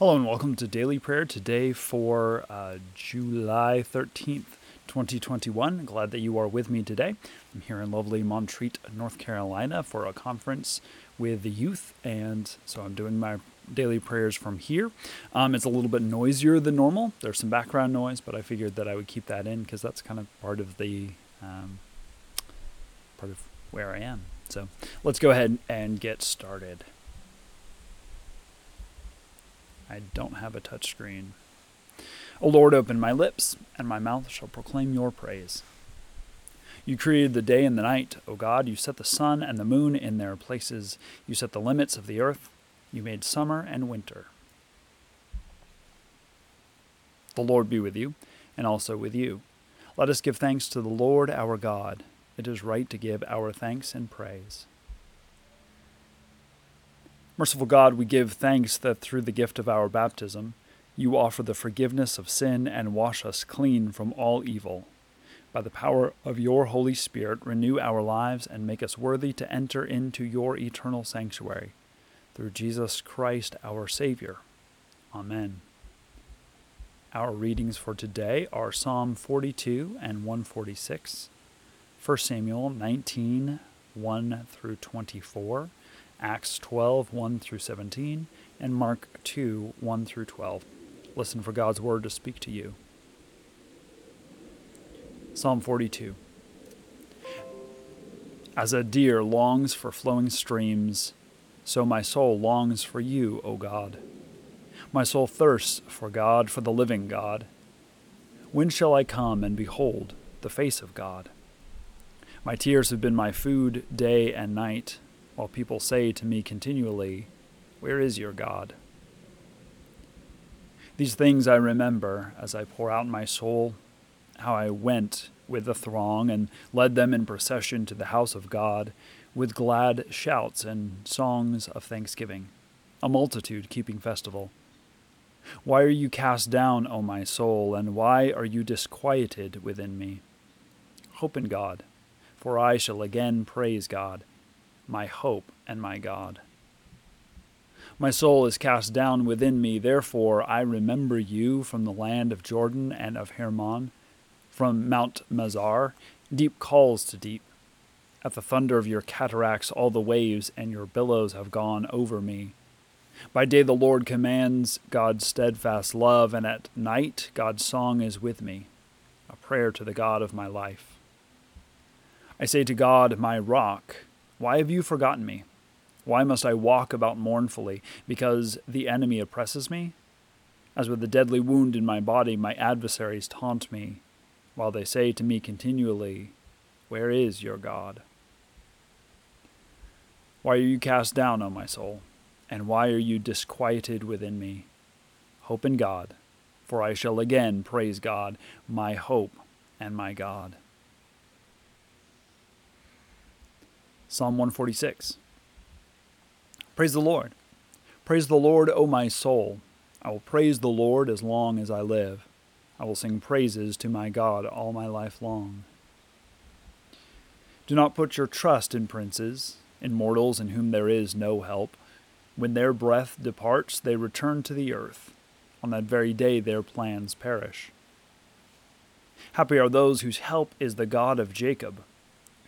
Hello and welcome to Daily Prayer today for July 13th, 2021. Glad that you are with me today. I'm here in lovely Montreat, North Carolina for a conference with the youth, and so I'm doing my daily prayers from here. It's a little bit noisier than normal. There's some background noise, but I figured that I would keep that in because that's kind of part of the part of where I am. So let's go ahead and get started. I don't have a touch screen. O Lord, open my lips, and my mouth shall proclaim your praise. You created the day and the night, O God. You set the sun and the moon in their places. You set the limits of the earth. You made summer and winter. The Lord be with you, and also with you. Let us give thanks to the Lord our God. It is right to give our thanks and praise. Merciful God, we give thanks that through the gift of our baptism, you offer the forgiveness of sin and wash us clean from all evil. By the power of your Holy Spirit, renew our lives and make us worthy to enter into your eternal sanctuary. Through Jesus Christ, our Savior. Amen. Our readings for today are Psalm 42 and 146, 1 Samuel 19, 1 through 24, Acts 12, 1 through 17, and Mark 2, 1 through 12. Listen for God's word to speak to you. Psalm 42. As a deer longs for flowing streams, so my soul longs for you, O God. My soul thirsts for God, for the living God. When shall I come and behold the face of God? My tears have been my food day and night, while people say to me continually, "Where is your God?" These things I remember as I pour out my soul, how I went with the throng and led them in procession to the house of God with glad shouts and songs of thanksgiving, a multitude keeping festival. Why are you cast down, O my soul, and why are you disquieted within me? Hope in God, for I shall again praise God, my hope and my God. My soul is cast down within me, therefore I remember you from the land of Jordan and of Hermon, from Mount Mazar. Deep calls to deep. At the thunder of your cataracts all the waves and your billows have gone over me. By day the Lord commands God's steadfast love, and at night God's song is with me, a prayer to the God of my life. I say to God, my rock, why have you forgotten me? Why must I walk about mournfully? Because the enemy oppresses me? As with a deadly wound in my body, my adversaries taunt me, while they say to me continually, "Where is your God?" Why are you cast down, O my soul? And why are you disquieted within me? Hope in God, for I shall again praise God, my hope and my God. Psalm 146. Praise the Lord. Praise the Lord, O my soul. I will praise the Lord as long as I live. I will sing praises to my God all my life long. Do not put your trust in princes, in mortals in whom there is no help. When their breath departs, they return to the earth. On that very day their plans perish. Happy are those whose help is the God of Jacob,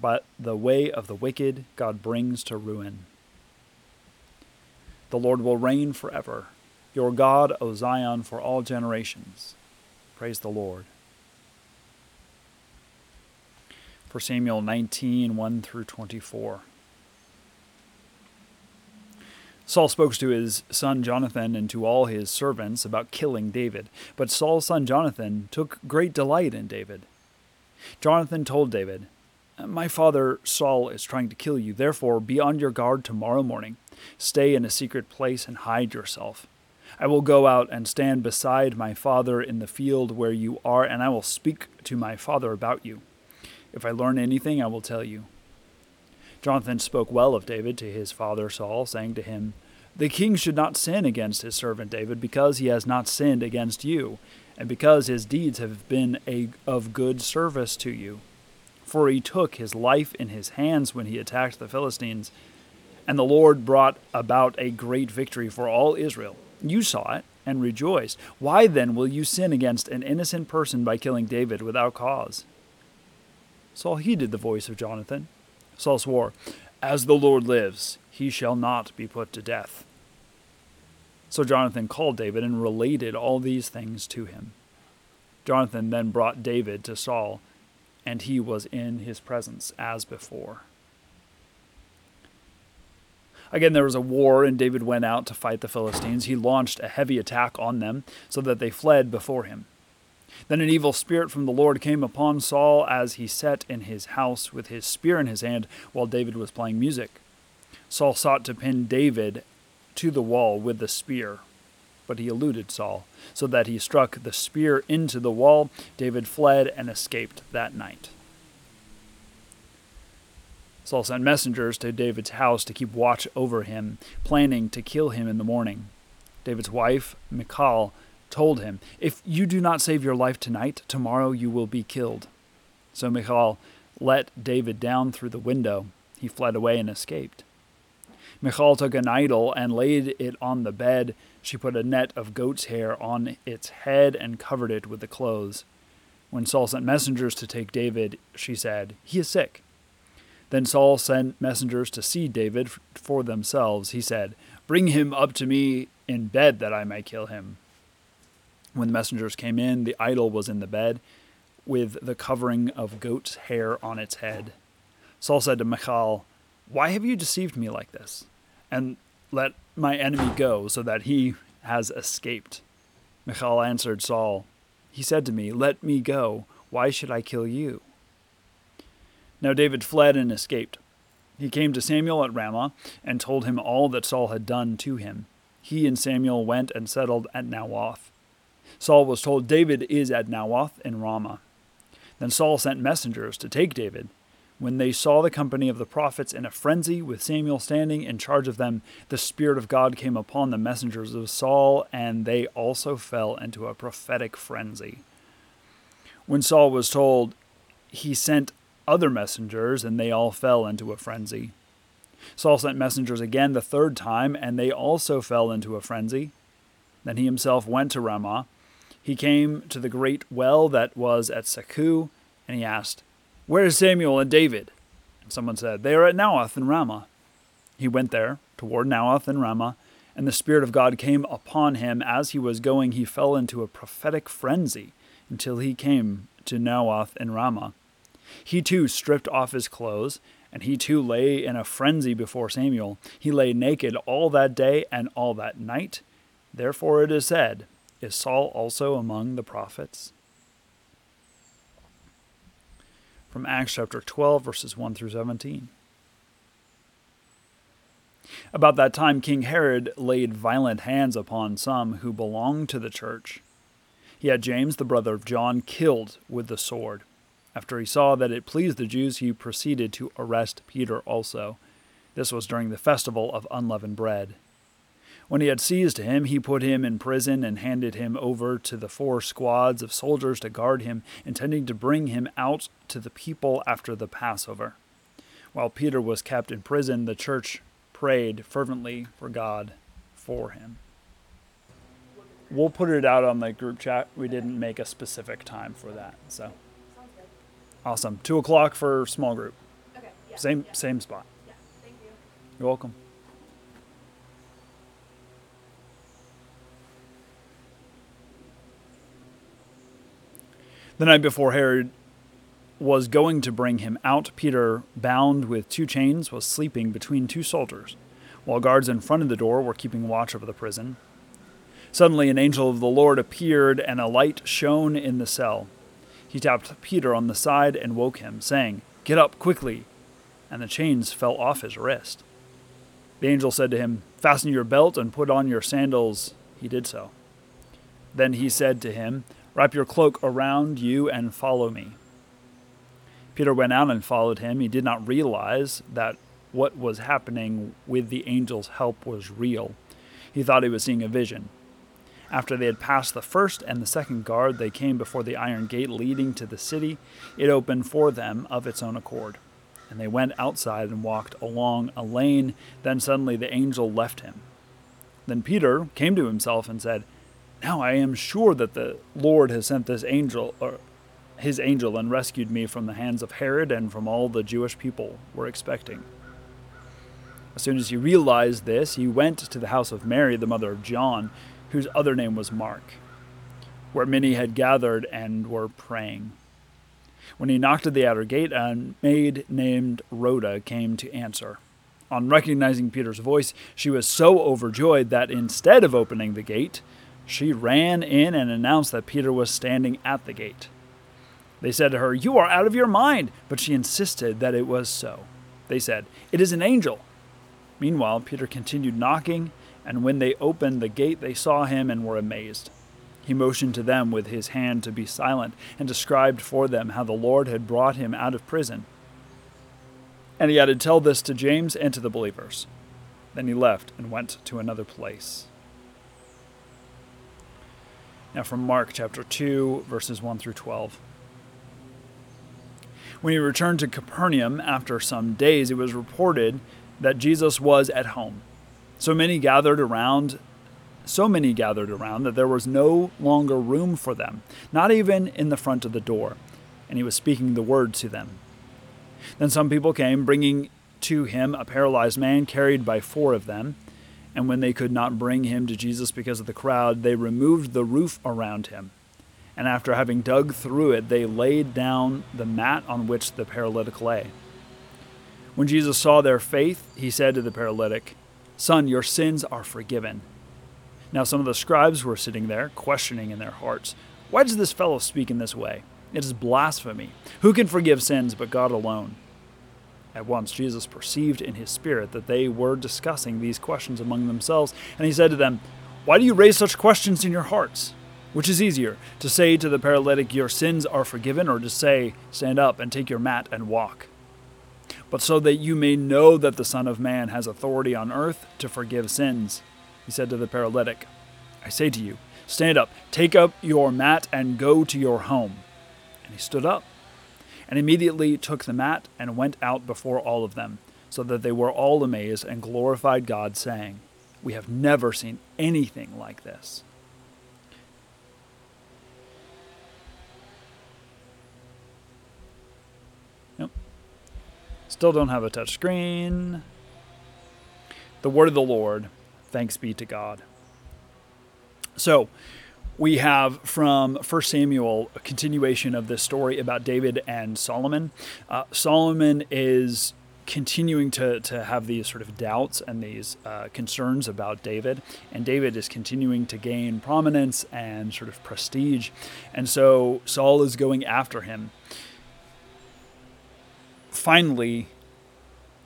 but the way of the wicked God brings to ruin. The Lord will reign forever, your God, O Zion, for all generations. Praise the Lord. 1 Samuel 19, 1 through 24. Saul spoke to his son Jonathan and to all his servants about killing David, but Saul's son Jonathan took great delight in David. Jonathan told David, "My father Saul is trying to kill you, therefore be on your guard tomorrow morning. Stay in a secret place and hide yourself. I will go out and stand beside my father in the field where you are, and I will speak to my father about you. If I learn anything, I will tell you." Jonathan spoke well of David to his father Saul, saying to him, "The king should not sin against his servant David, because he has not sinned against you, and because his deeds have been of good service to you. For he took his life in his hands when he attacked the Philistines, and the Lord brought about a great victory for all Israel. You saw it and rejoiced. Why then will you sin against an innocent person by killing David without cause?" Saul heeded the voice of Jonathan. Saul swore, "As the Lord lives, he shall not be put to death." So Jonathan called David and related all these things to him. Jonathan then brought David to Saul, and he was in his presence as before. Again, there was a war, and David went out to fight the Philistines. He launched a heavy attack on them so that they fled before him. Then an evil spirit from the Lord came upon Saul as he sat in his house with his spear in his hand while David was playing music. Saul sought to pin David to the wall with the spear, but he eluded Saul, so that he struck the spear into the wall. David fled and escaped that night. Saul sent messengers to David's house to keep watch over him, planning to kill him in the morning. David's wife, Michal, told him, "If you do not save your life tonight, tomorrow you will be killed." So Michal let David down through the window. He fled away and escaped. Michal took an idol and laid it on the bed. She put a net of goat's hair on its head and covered it with the clothes. When Saul sent messengers to take David, she said, "He is sick." Then Saul sent messengers to see David for themselves. He said, "Bring him up to me in bed that I may kill him." When the messengers came in, the idol was in the bed with the covering of goat's hair on its head. Saul said to Michal, "Why have you deceived me like this? And let my enemy go so that he has escaped." Michal answered Saul, "He said to me, 'Let me go. Why should I kill you?'" Now David fled and escaped. He came to Samuel at Ramah and told him all that Saul had done to him. He and Samuel went and settled at Naioth. Saul was told, "David is at Naioth in Ramah." Then Saul sent messengers to take David. When they saw the company of the prophets in a frenzy, with Samuel standing in charge of them, the Spirit of God came upon the messengers of Saul, and they also fell into a prophetic frenzy. When Saul was told, he sent other messengers, and they all fell into a frenzy. Saul sent messengers again the third time, and they also fell into a frenzy. Then he himself went to Ramah. He came to the great well that was at Secu, and he asked, "Where is Samuel and David?" And someone said, "They are at Naioth and Ramah." He went there, toward Naioth and Ramah, and the Spirit of God came upon him. As he was going, he fell into a prophetic frenzy until he came to Naioth and Ramah. He too stripped off his clothes, and he too lay in a frenzy before Samuel. He lay naked all that day and all that night. Therefore it is said, "Is Saul also among the prophets?" From Acts chapter 12, verses 1 through 17. About that time, King Herod laid violent hands upon some who belonged to the church. He had James, the brother of John, killed with the sword. After he saw that it pleased the Jews, he proceeded to arrest Peter also. This was during the festival of unleavened bread. When he had seized him, he put him in prison and handed him over to the 4 squads of soldiers to guard him, intending to bring him out to the people after the Passover. While Peter was kept in prison, the church prayed fervently for God for him. We'll put it out on the group chat. We didn't make a specific time for that. So, awesome. 2:00 for small group. Okay. Yeah, same spot. Yeah. Thank you. You're welcome. The night before Herod was going to bring him out, Peter, bound with 2 chains, was sleeping between 2 soldiers, while guards in front of the door were keeping watch over the prison. Suddenly an angel of the Lord appeared, and a light shone in the cell. He tapped Peter on the side and woke him, saying, "Get up quickly," and the chains fell off his wrist. The angel said to him, "Fasten your belt and put on your sandals." He did so. Then he said to him, "Wrap your cloak around you and follow me." Peter went out and followed him. He did not realize that what was happening with the angel's help was real. He thought he was seeing a vision. After they had passed the first and the second guard, they came before the iron gate leading to the city. It opened for them of its own accord. And they went outside and walked along a lane. Then suddenly the angel left him. Then Peter came to himself and said, "Now I am sure that the Lord has sent this angel, or his angel, and rescued me from the hands of Herod and from all the Jewish people were expecting." As soon as he realized this, he went to the house of Mary, the mother of John, whose other name was Mark, where many had gathered and were praying. When he knocked at the outer gate, a maid named Rhoda came to answer. On recognizing Peter's voice, she was so overjoyed that instead of opening the gate, she ran in and announced that Peter was standing at the gate. They said to her, "You are out of your mind," but she insisted that it was so. They said, "It is an angel." Meanwhile, Peter continued knocking, and when they opened the gate, they saw him and were amazed. He motioned to them with his hand to be silent and described for them how the Lord had brought him out of prison. And he added, "Tell this to James and to the believers." Then he left and went to another place. Now from Mark chapter 2, verses 1 through 12. When he returned to Capernaum after some days, it was reported that Jesus was at home. So many gathered around that there was no longer room for them, not even in the front of the door, and he was speaking the word to them. Then some people came, bringing to him a paralyzed man carried by four of them, and when they could not bring him to Jesus because of the crowd, they removed the roof around him, and after having dug through it, they laid down the mat on which the paralytic lay. When Jesus saw their faith, he said to the paralytic, "Son, your sins are forgiven." Now some of the scribes were sitting there, questioning in their hearts, "Why does this fellow speak in this way? It is blasphemy. Who can forgive sins but God alone?" At once Jesus perceived in his spirit that they were discussing these questions among themselves, and he said to them, "Why do you raise such questions in your hearts? Which is easier, to say to the paralytic, 'Your sins are forgiven,' or to say, 'Stand up and take your mat and walk'? But so that you may know that the Son of Man has authority on earth to forgive sins." He said to the paralytic, "I say to you, stand up, take up your mat, and go to your home." And he stood up and immediately took the mat and went out before all of them, so that they were all amazed and glorified God, saying, "We have never seen anything like this." Nope. Still don't have a touch screen. The word of the Lord. Thanks be to God. So we have from 1 Samuel a continuation of this story about David and Solomon. Solomon is continuing to have these sort of doubts and these concerns about David. And David is continuing to gain prominence and sort of prestige. And so Saul is going after him. Finally,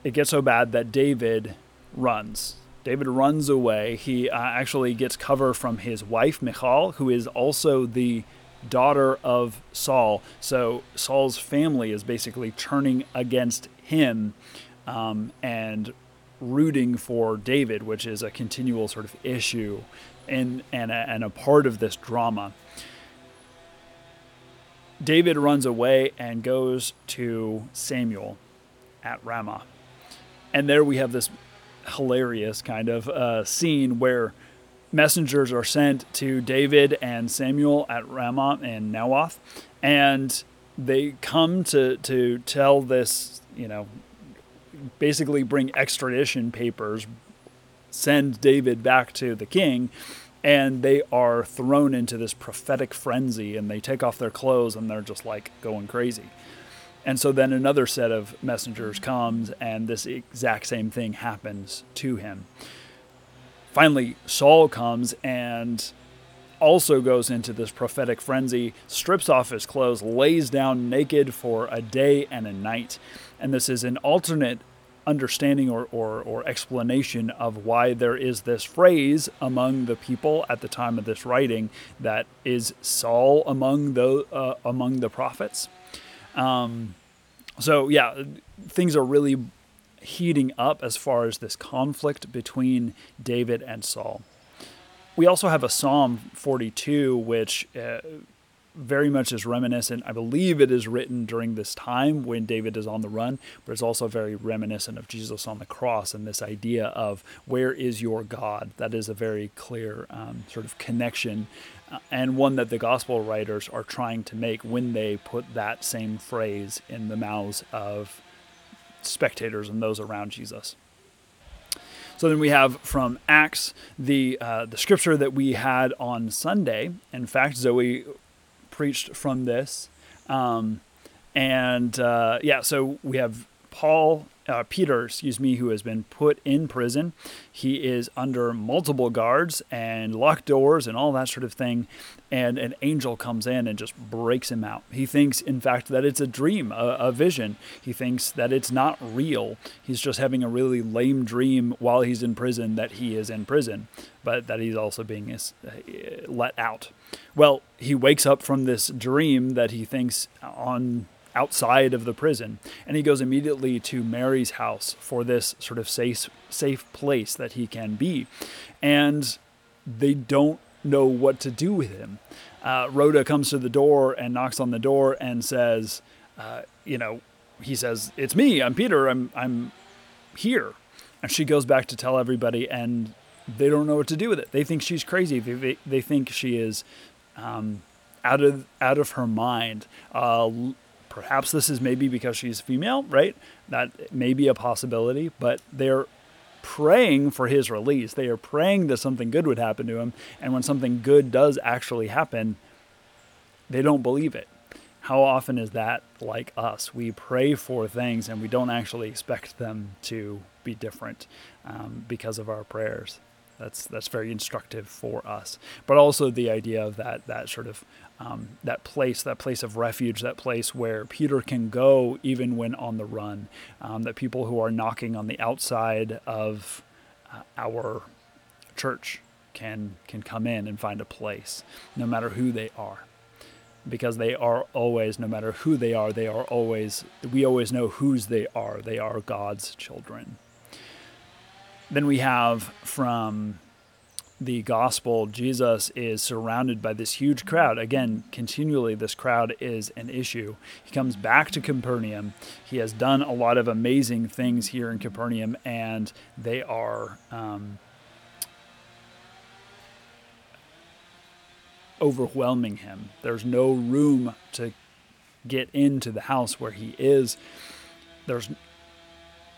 it gets so bad that David runs. David runs away. He actually gets cover from his wife, Michal, who is also the daughter of Saul. So Saul's family is basically turning against him and rooting for David, which is a continual sort of issue and a part of this drama. David runs away and goes to Samuel at Ramah. And there we have this hilarious kind of scene where messengers are sent to David and Samuel at Ramah and Naioth, and they come to tell this, basically bring extradition papers, send David back to the king, and they are thrown into this prophetic frenzy, and they take off their clothes and they're just like going crazy. And so then another set of messengers comes, and this exact same thing happens to him. Finally, Saul comes and also goes into this prophetic frenzy, strips off his clothes, lays down naked for a day and a night. And this is an alternate understanding or explanation of why there is this phrase among the people at the time of this writing that is Saul among the prophets. So yeah, things are really heating up as far as this conflict between David and Saul. We also have a Psalm 42, which very much is reminiscent. I believe it is written during this time when David is on the run, but it's also very reminiscent of Jesus on the cross and this idea of where is your God? That is a very clear sort of connection, and one that the gospel writers are trying to make when they put that same phrase in the mouths of spectators and those around Jesus. So then we have from Acts the scripture that we had on Sunday. In fact, Zoe preached from this, So we have Peter, who has been put in prison. He is under multiple guards and locked doors and all that sort of thing. And an angel comes in and just breaks him out. He thinks, in fact, that it's a dream, a vision. He thinks that it's not real. He's just having a really lame dream while he's in prison that he is in prison, but that he's also being let out. Well, he wakes up from this dream that he thinks on outside of the prison, and he goes immediately to Mary's house for this sort of safe place that he can be. And they don't know what to do with him. Rhoda comes to the door and knocks on the door and says, he says, "It's me, I'm Peter, I'm here." And she goes back to tell everybody, and they don't know what to do with it. They think she's crazy. They think she is out of her mind. Perhaps this is maybe because she's female, right? That may be a possibility, but they're praying for his release. They are praying that something good would happen to him. And when something good does actually happen, they don't believe it. How often is that like us? We pray for things and we don't actually expect them to be different because of our prayers. That's very instructive for us, but also the idea of that sort of that place of refuge, that place where Peter can go even when on the run. That people who are knocking on the outside of our church can come in and find a place, no matter who they are, because they are always, no matter who they are always. We always know whose they are. They are God's children. Then we have from the gospel, Jesus is surrounded by this huge crowd. Again, continually, this crowd is an issue. He comes back to Capernaum. He has done a lot of amazing things here in Capernaum, and they are overwhelming him. There's no room to get into the house where he is.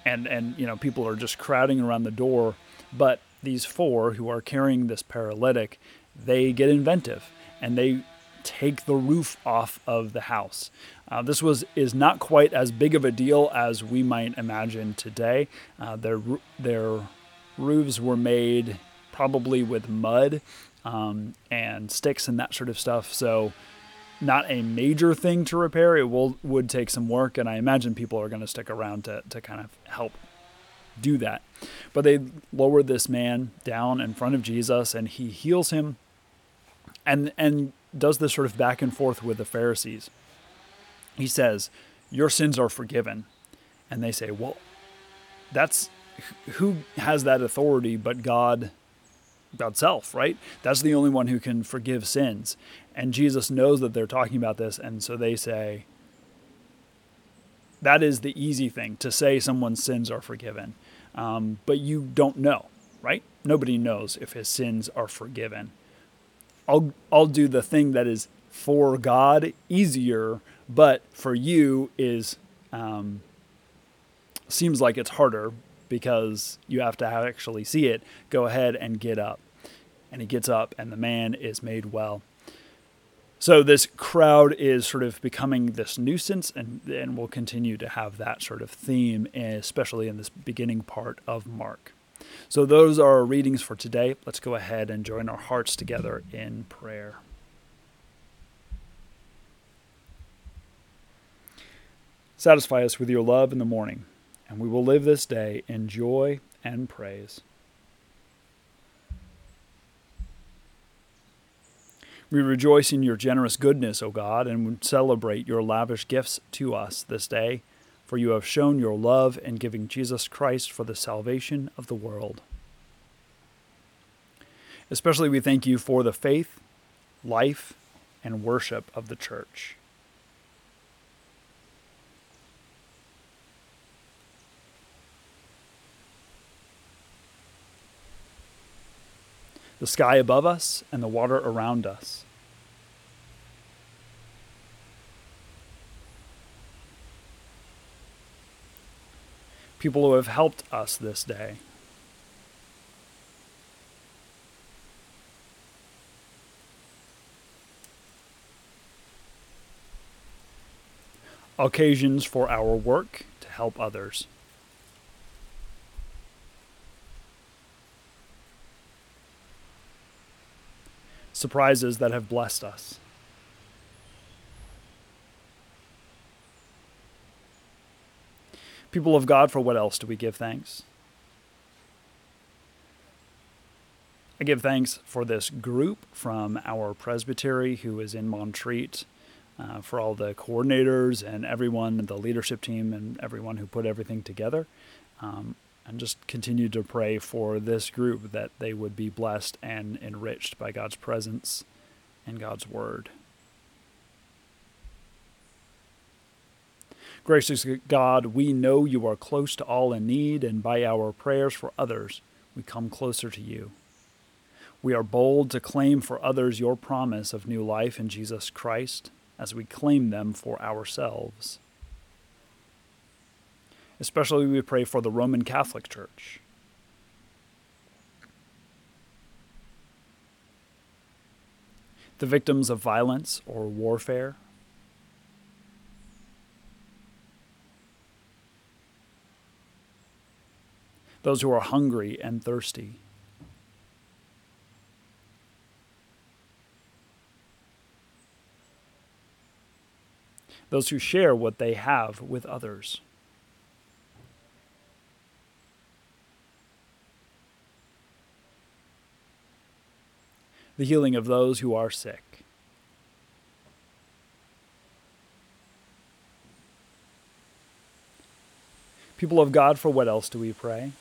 And people are just crowding around the door. But these four who are carrying this paralytic, they get inventive and they take the roof off of the house. This is not quite as big of a deal as we might imagine today. Their roofs were made probably with mud and sticks and that sort of stuff. So not a major thing to repair. It would take some work, and I imagine people are going to stick around to kind of help do that. But they lower this man down in front of Jesus, and he heals him and does this sort of back and forth with the Pharisees. He says, "Your sins are forgiven." And they say, "Well, who has that authority but God's self, right? That's the only one who can forgive sins." And Jesus knows that they're talking about this. And so they say, that is the easy thing to say, someone's sins are forgiven. But you don't know, right? Nobody knows if his sins are forgiven. I'll do the thing that is for God easier, but for you is, seems like it's harder, because you have to actually see it. Go ahead and get up. And he gets up, and the man is made well. So this crowd is sort of becoming this nuisance, and we'll continue to have that sort of theme, especially in this beginning part of Mark. So those are our readings for today. Let's go ahead and join our hearts together in prayer. Satisfy us with your love in the morning, and we will live this day in joy and praise. We rejoice in your generous goodness, O God, and would celebrate your lavish gifts to us this day, for you have shown your love in giving Jesus Christ for the salvation of the world. Especially we thank you for the faith, life, and worship of the church. The sky above us and the water around us. People who have helped us this day. Occasions for our work to help others. Surprises that have blessed us. People of God, for what else do we give thanks? I give thanks for this group from our presbytery who is in Montreat, for all the coordinators and everyone, the leadership team and everyone who put everything together. And just continue to pray for this group that they would be blessed and enriched by God's presence and God's word. Gracious God, we know you are close to all in need, and by our prayers for others, we come closer to you. We are bold to claim for others your promise of new life in Jesus Christ as we claim them for ourselves. Especially we pray for the Roman Catholic Church. The victims of violence or warfare. Those who are hungry and thirsty. Those who share what they have with others. The healing of those who are sick. People of God, for what else do we pray?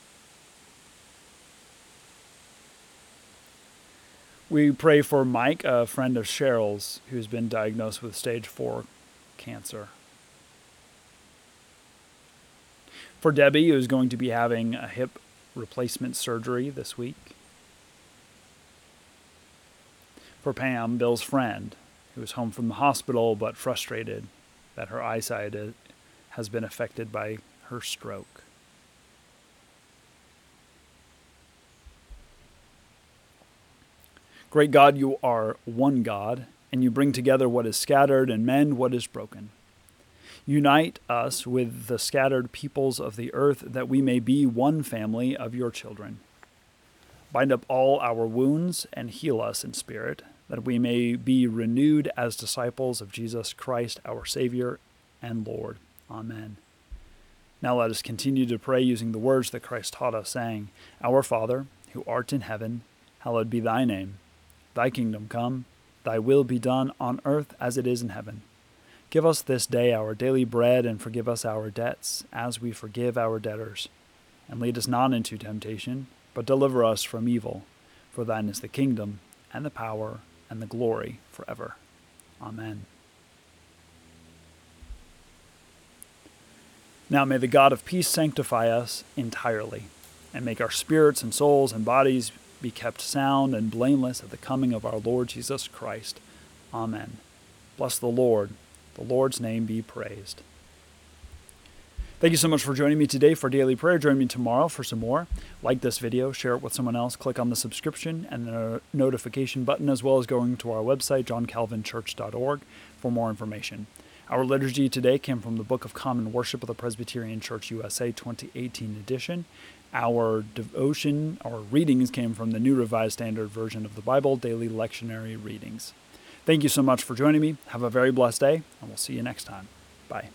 We pray for Mike, a friend of Cheryl's, who's been diagnosed with stage 4 cancer. For Debbie, who's going to be having a hip replacement surgery this week. For Pam, Bill's friend, who is home from the hospital but frustrated that her eyesight has been affected by her stroke. Great God, you are one God, and you bring together what is scattered and mend what is broken. Unite us with the scattered peoples of the earth that we may be one family of your children. Bind up all our wounds and heal us in spirit, that we may be renewed as disciples of Jesus Christ, our Savior and Lord. Amen. Now let us continue to pray using the words that Christ taught us, saying, Our Father, who art in heaven, hallowed be thy name. Thy kingdom come, thy will be done on earth as it is in heaven. Give us this day our daily bread, and forgive us our debts as we forgive our debtors. And lead us not into temptation, but deliver us from evil. For thine is the kingdom, and the power, and the glory forever. Amen. Now may the God of peace sanctify us entirely, and make our spirits and souls and bodies be kept sound and blameless at the coming of our Lord Jesus Christ. Amen. Bless the Lord. The Lord's name be praised. Thank you so much for joining me today for Daily Prayer. Join me tomorrow for some more. Like this video, share it with someone else, click on the subscription and the notification button, as well as going to our website, johncalvinchurch.org, for more information. Our liturgy today came from the Book of Common Worship of the Presbyterian Church USA 2018 edition. Our devotion, our readings came from the New Revised Standard Version of the Bible, daily lectionary readings. Thank you so much for joining me. Have a very blessed day, and we'll see you next time. Bye.